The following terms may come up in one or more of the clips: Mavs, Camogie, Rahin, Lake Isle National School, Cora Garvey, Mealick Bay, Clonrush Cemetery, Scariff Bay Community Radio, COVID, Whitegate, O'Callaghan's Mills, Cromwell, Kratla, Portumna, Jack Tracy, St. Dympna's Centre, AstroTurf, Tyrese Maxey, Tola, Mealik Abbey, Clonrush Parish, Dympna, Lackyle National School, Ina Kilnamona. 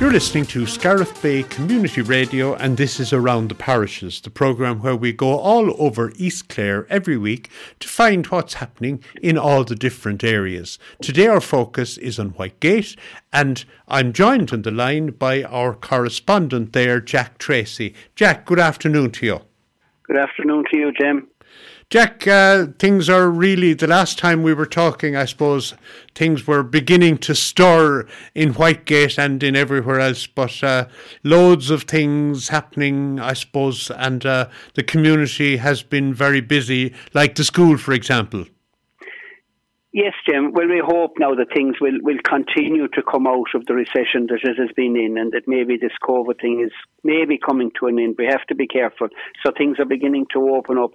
You're listening to Scariff Bay Community Radio, and this is Around the Parishes, the programme where we go all over East Clare every week to find what's happening in all the different areas. Today our focus is on Whitegate, and I'm joined on the line by our correspondent there, Jack Tracy. Jack, good afternoon to you. Good afternoon to you, Jim. Jack, things are really, the last time we were talking, I suppose, things were beginning to stir in Whitegate and in everywhere else, but loads of things happening, I suppose, and the community has been very busy, like the school, for example. Yes, Jim. Well, we hope now that things will continue to come out of the recession that it has been in, and that maybe this COVID thing is maybe coming to an end. We have to be careful. So things are beginning to open up.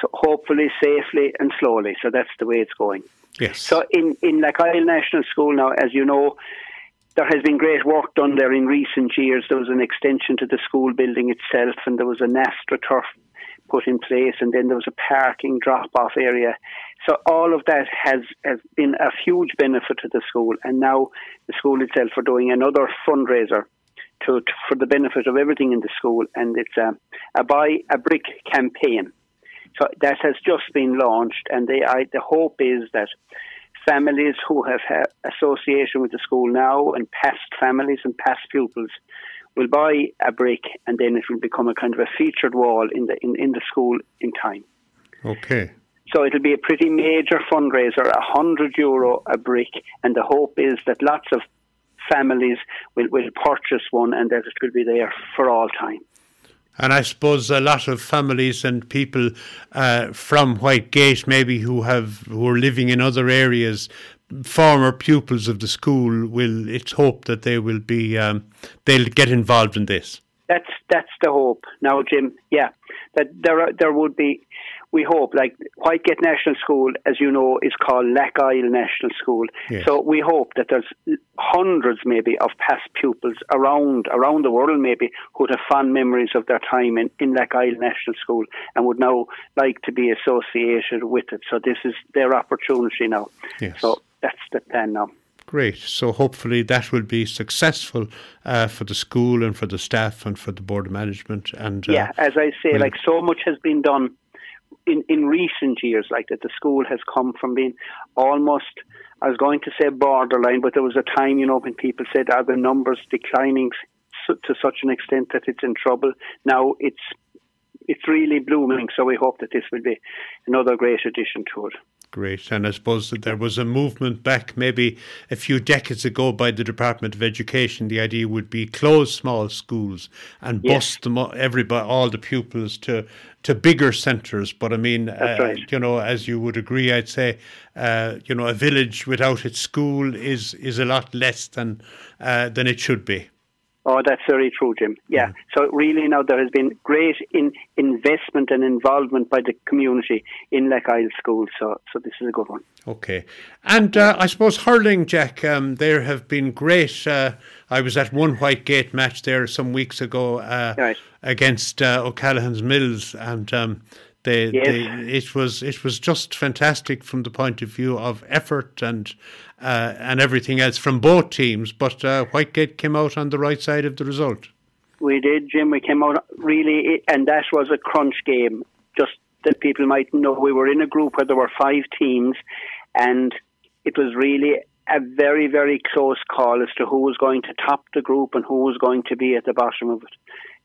So hopefully safely and slowly. So that's the way it's going. Yes. So in Lake Isle National School now, as you know, there has been great work done there in recent years. There was an extension to the school building itself, and there was an AstroTurf put in place, and then there was a parking drop-off area. So all of that has been a huge benefit to the school, and now the school itself are doing another fundraiser for the benefit of everything in the school, and it's a Buy a Brick campaign. So that has just been launched, and the hope is that families who have had association with the school now and past families and past pupils will buy a brick, and then it will become a kind of a featured wall in the school in time. Okay. So it'll be a pretty major fundraiser, €100 a brick, and the hope is that lots of families will purchase one, and that it will be there for all time. And I suppose a lot of families and people from Whitegate maybe who are living in other areas, former pupils of the school, it's hoped that they will be they'll get involved in this. That's the hope. Now, Jim, yeah, that there would be. We hope, like Whitegate National School, as you know, is called Lackyle National School. Yes. So we hope that there's hundreds maybe of past pupils around the world maybe who have fond memories of their time in Lackyle National School and would now like to be associated with it. So this is their opportunity now. Yes. So that's the plan now. Great. So hopefully that will be successful for the school and for the staff and for the board of management. And yeah, as I say, like so much has been done in recent years, like that the school has come from being almost, I was going to say borderline, but there was a time, you know, when people said, are the numbers declining to such an extent that it's in trouble? Now it's really blooming, so we hope that this will be another great addition to it. Great. And I suppose that there was a movement back maybe a few decades ago by the Department of Education. The idea would be close small schools and yes, bus all the pupils to bigger centres. But I mean, right, you know, as you would agree, I'd say, you know, a village without its school is a lot less than it should be. Oh, that's very true, Jim. Yeah. Mm. So really now there has been great investment and involvement by the community in Lake Isle School. So this is a good one. Okay. And I suppose hurling, Jack, there have been great... I was at one Whitegate match there some weeks ago against O'Callaghan's Mills, and... It was just fantastic from the point of view of effort and everything else from both teams. But Whitegate came out on the right side of the result. We did, Jim. We came out really, and that was a crunch game. Just that people might know, we were in a group where there were 5 teams, and it was really a very, very close call as to who was going to top the group and who was going to be at the bottom of it.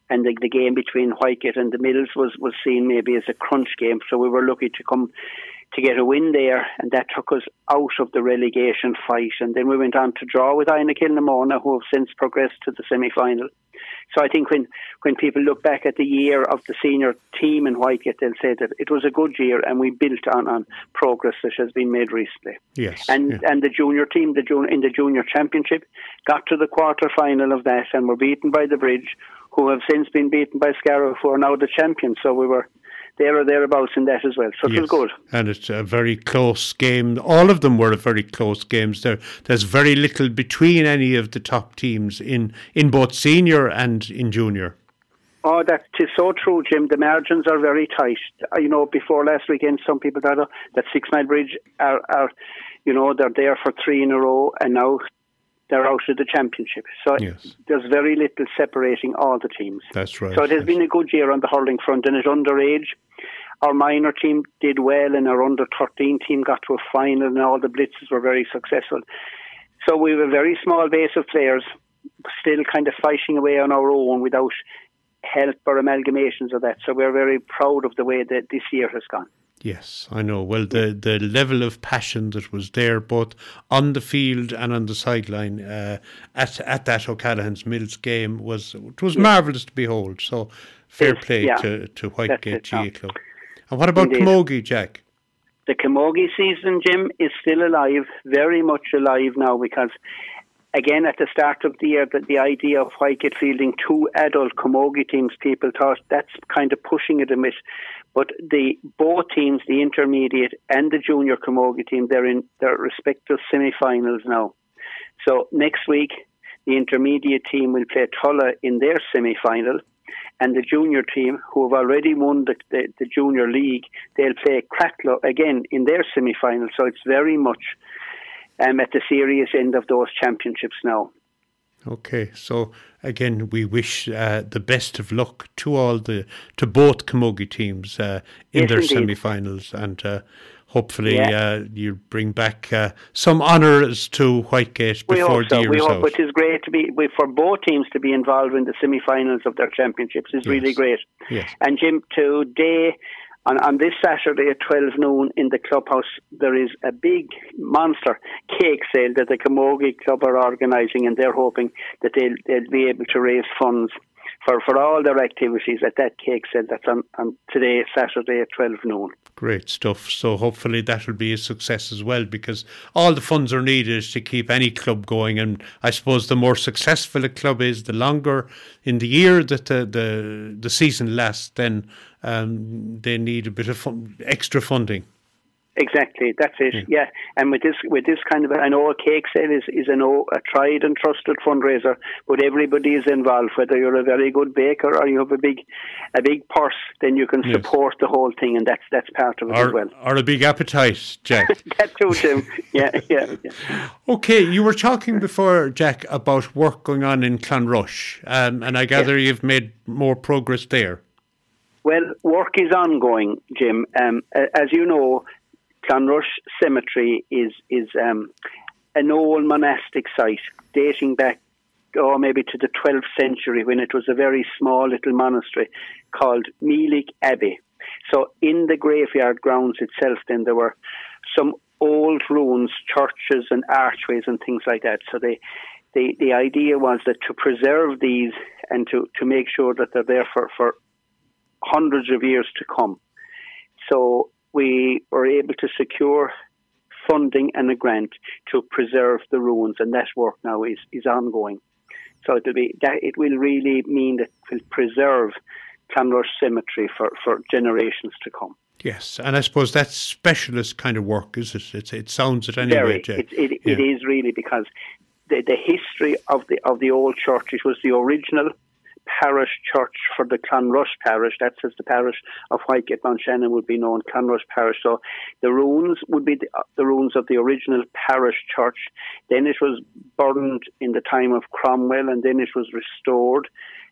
And the game between Whitegate and the Mills was seen maybe as a crunch game. So we were lucky to get a win there. And that took us out of the relegation fight. And then we went on to draw with Ina Kilnamona, who have since progressed to the semi-final. So I think when people look back at the year of the senior team in Whitegate, they'll say that it was a good year and we built on progress that has been made recently. Yes. And the junior team in the junior championship got to the quarter-final of that and were beaten by the Bridge, who have since been beaten by Scariff, who are now the champions. So we were there or thereabouts in that as well. So yes, it was good. And it's a very close game. All of them were very close games. There's very little between any of the top teams in both senior and in junior. Oh, that is so true, Jim. The margins are very tight. You know, before last weekend, some people thought that 6 Mile Bridge are, you know, they're there for 3 in a row, and now they're out of the championship. So there's very little separating all the teams. That's right. So it has been a good year on the hurling front, and at underage, our minor team did well, and our under-13 team got to a final, and all the blitzes were very successful. So we have a very small base of players still kind of fighting away on our own without help or amalgamations of that. So we're very proud of the way that this year has gone. Yes, I know. Well, the level of passion that was there, both on the field and on the sideline at that O'Callaghan's Mills game, was marvellous to behold. So fair play to Whitegate GA Club. And what about Camogie, Jack? The Camogie season, Jim, is still alive, very much alive now, because again, at the start of the year, the idea of Whitegate fielding two adult Camogie teams, people thought that's kind of pushing it a bit. But both teams, the intermediate and the junior Camogie team, they're in their respective semi-finals now. So next week, the intermediate team will play Tola in their semi-final, and the junior team, who have already won the junior league, they'll play Kratla again in their semi-final. So it's very much at the serious end of those championships now. Okay, so again, we wish the best of luck to both Camogie teams in their semi-finals, and hopefully you bring back some honours to Whitegate before the year is out. We hope. It is great to be for both teams to be involved in the semi-finals of their championships. It's really great. Yes. And Jim, today, on this Saturday at 12 noon in the clubhouse, there is a big monster cake sale that the Camogie Club are organising, and they're hoping that they'll be able to raise funds for all their activities at that cake sale that's on today, Saturday at 12 noon. Great stuff. So hopefully that will be a success as well, because all the funds are needed to keep any club going, and I suppose the more successful a club is, the longer in the year that the season lasts, then they need a bit of extra funding. Exactly, that's it. Yeah, and with this kind of, I know a cake sale is a tried and trusted fundraiser, but everybody is involved. Whether you're a very good baker or you have a big purse, then you can support the whole thing, and that's part of it as well. Or a big appetite, Jack. That too, Jim. Yeah. Okay, you were talking before, Jack, about work going on in Clonrush, and I gather you've made more progress there. Well, work is ongoing, Jim. As you know, Clonrush Cemetery is an old monastic site dating back maybe to the 12th century, when it was a very small little monastery called Mealik Abbey. So in the graveyard grounds itself, then there were some old ruins, churches and archways and things like that. So the idea was that to preserve these and to make sure that they're there for hundreds of years to come. So we were able to secure funding and a grant to preserve the ruins, and that work now is ongoing. So it will really mean that it will preserve Clonrush Cemetery for generations to come. Yes, and I suppose that's specialist kind of work, is it? It sounds it anyway, Jack. It is really, because the history of the old church, it was the original parish church for the Clonrush Parish. That's as the parish of Whitegate Mount Shannon would be known, Clonrush Parish. So the ruins would be the ruins of the original parish church. Then it was burned in the time of Cromwell, and then it was restored,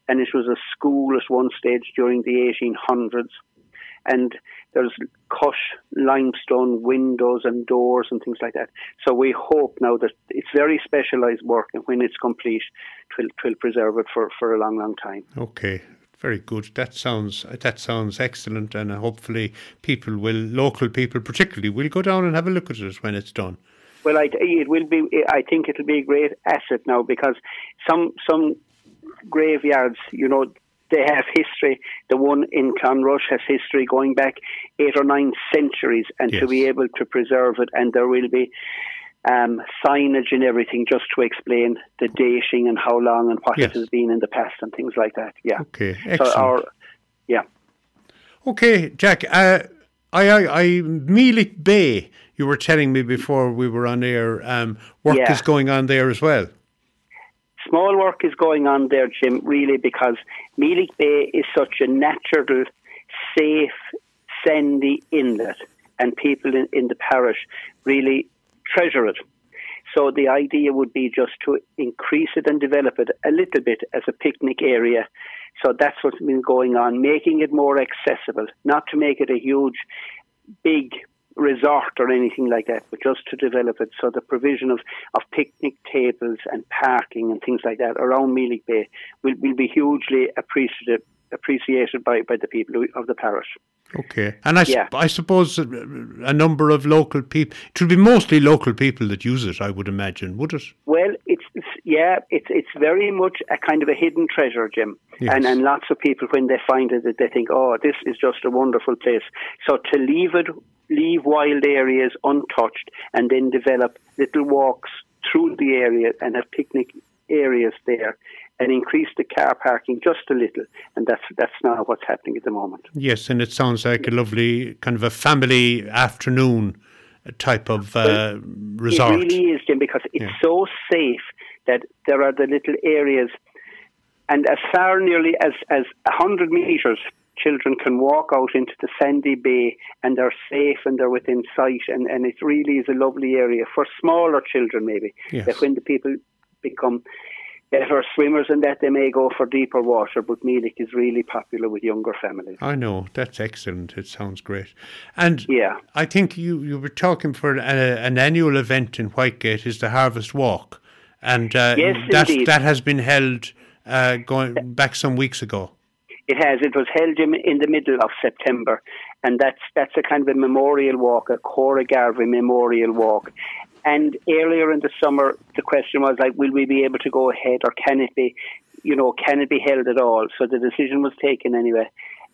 and it was a school at one stage during the 1800s. And there's cush limestone windows and doors and things like that. So we hope now that it's very specialised work, and when it's complete, it will preserve it for a long, long time. Okay, very good. That sounds excellent, and hopefully local people particularly, will go down and have a look at it when it's done. Well, it will be. I think it'll be a great asset now, because some graveyards, you know, they have history. The one in Clonrush has history going back 8 or 9 centuries, and to be able to preserve it, and there will be signage and everything just to explain the dating and how long and what it has been in the past and things like that. Yeah. Okay. Excellent. So Okay, Jack. Mealick Bay, you were telling me before we were on air. Work is going on there as well. Small work is going on there, Jim, really, because Mealick Bay is such a natural, safe, sandy inlet, and people in the parish really treasure it. So the idea would be just to increase it and develop it a little bit as a picnic area. So that's what's been going on, making it more accessible, not to make it a huge, big resort or anything like that, but just to develop it. So the provision of picnic tables and parking and things like that around Mealick Bay will be hugely appreciated by the people of the parish. Okay. And I suppose a number of local people, it should be mostly local people that use it, I would imagine, would it? Well, it's very much a kind of a hidden treasure, Jim. Yes. And lots of people, when they find it, they think, oh, this is just a wonderful place. So to leave wild areas untouched and then develop little walks through the area and have picnic areas there, and increase the car parking just a little, and that's now what's happening at the moment. Yes, and it sounds like a lovely kind of a family afternoon type of resort. It really is, Jim, because it's so safe that there are the little areas, and as far nearly as 100 metres, children can walk out into the sandy bay, and they're safe and they're within sight, and it really is a lovely area for smaller children maybe, that when the people become better swimmers and that they may go for deeper water, but Mealick is really popular with younger families. I know, that's excellent. It sounds great. And I think you were talking for an annual event in Whitegate, is the Harvest Walk, and that has been held going back some weeks ago. It has. It was held in the middle of September, and that's a kind of a memorial walk, a Cora Garvey memorial walk. And earlier in the summer, the question was, like, will we be able to go ahead, or can it be held at all? So the decision was taken anyway.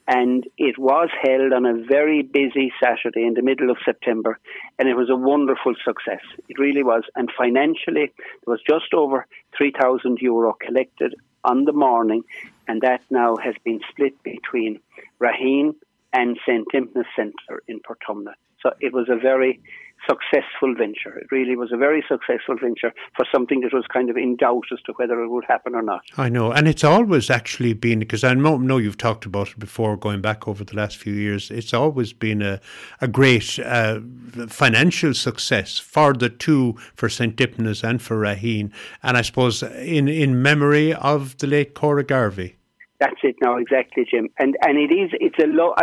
And it was held on a very busy Saturday in the middle of September. And it was a wonderful success. It really was. And financially, there was just over €3,000 collected on the morning. And that now has been split between Rahin and St. Dympna's Centre in Portumna. So it was a very successful venture. It really was a very successful venture for something that was kind of in doubt as to whether it would happen or not. I know, and it's always actually been, because I know you've talked about it before, going back over the last few years, it's always been a great financial success for the two, for St. Dympna's and for Rahin, and I suppose in memory of the late Cora Garvey. That's it now, exactly, Jim. And I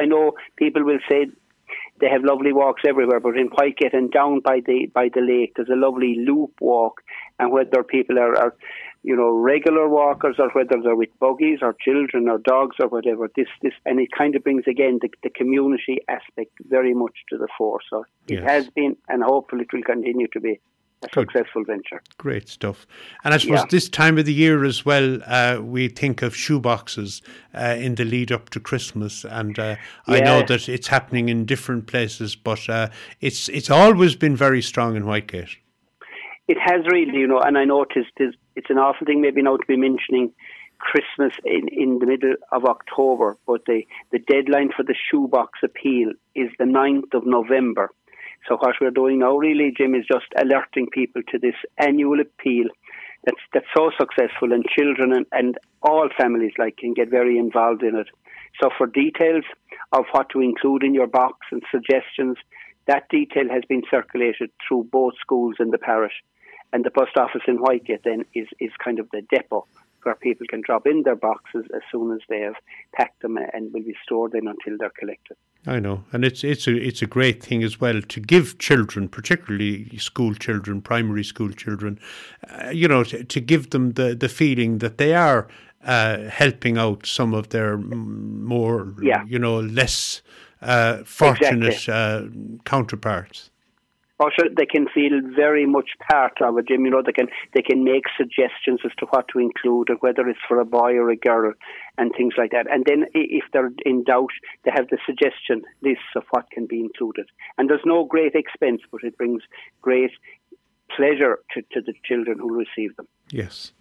know people will say they have lovely walks everywhere, but in Whitegate and down by the lake, there's a lovely loop walk. And whether people are regular walkers, or whether they're with buggies or children or dogs or whatever, this and it kind of brings again the community aspect very much to the fore. So it has been, and hopefully it will continue to be, a successful venture. Great stuff. And I suppose this time of the year as well, we think of shoeboxes in the lead up to Christmas, and I know that it's happening in different places, but it's always been very strong in Whitegate. It has really, and I noticed it's an awful thing maybe now to be mentioning Christmas in the middle of October, but the deadline for the shoebox appeal is the 9th of November. So what we're doing now really, Jim, is just alerting people to this annual appeal that's so successful, and children and all families can get very involved in it. So for details of what to include in your box and suggestions, that detail has been circulated through both schools in the parish. And the post office in Whitegate then is kind of the depot where people can drop in their boxes as soon as they have packed them, and will be stored in until they're collected. I know, and it's a great thing as well to give children, particularly school children, primary school children, to give them the feeling that they are helping out some of their more, less fortunate counterparts. Also, they can feel very much part of it, Jim. They can make suggestions as to what to include, and whether it's for a boy or a girl, and things like that. And then, if they're in doubt, they have the suggestion lists of what can be included. And there's no great expense, but it brings great pleasure to the children who receive them. Yes.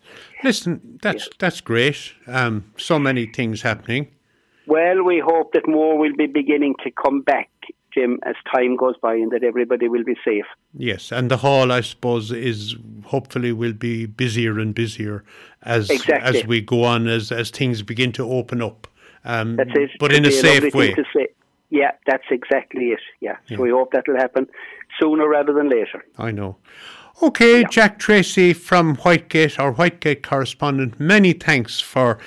Listen, that's great. So many things happening. Well, we hope that more will be beginning to come back, Jim, as time goes by, and that everybody will be safe. Yes, and the hall, I suppose, is hopefully will be busier and busier as we go on, as things begin to open up. That's it. But in a safe way. Yeah, that's exactly it. Yeah, so we hope that will happen sooner rather than later. I know. Okay, yeah. Jack Tracy from Whitegate, our Whitegate correspondent, many thanks for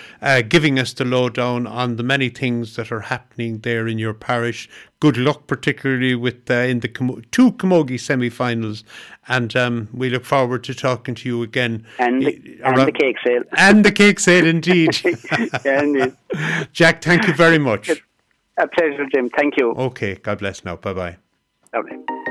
giving us the lowdown on the many things that are happening there in your parish. Good luck, particularly with in the two Camogie semi-finals, and we look forward to talking to you again. And the cake sale. And the cake sale, indeed. Yeah, indeed. Jack, thank you very much. A pleasure, Jim. Thank you. Okay, God bless now. Bye-bye. Lovely.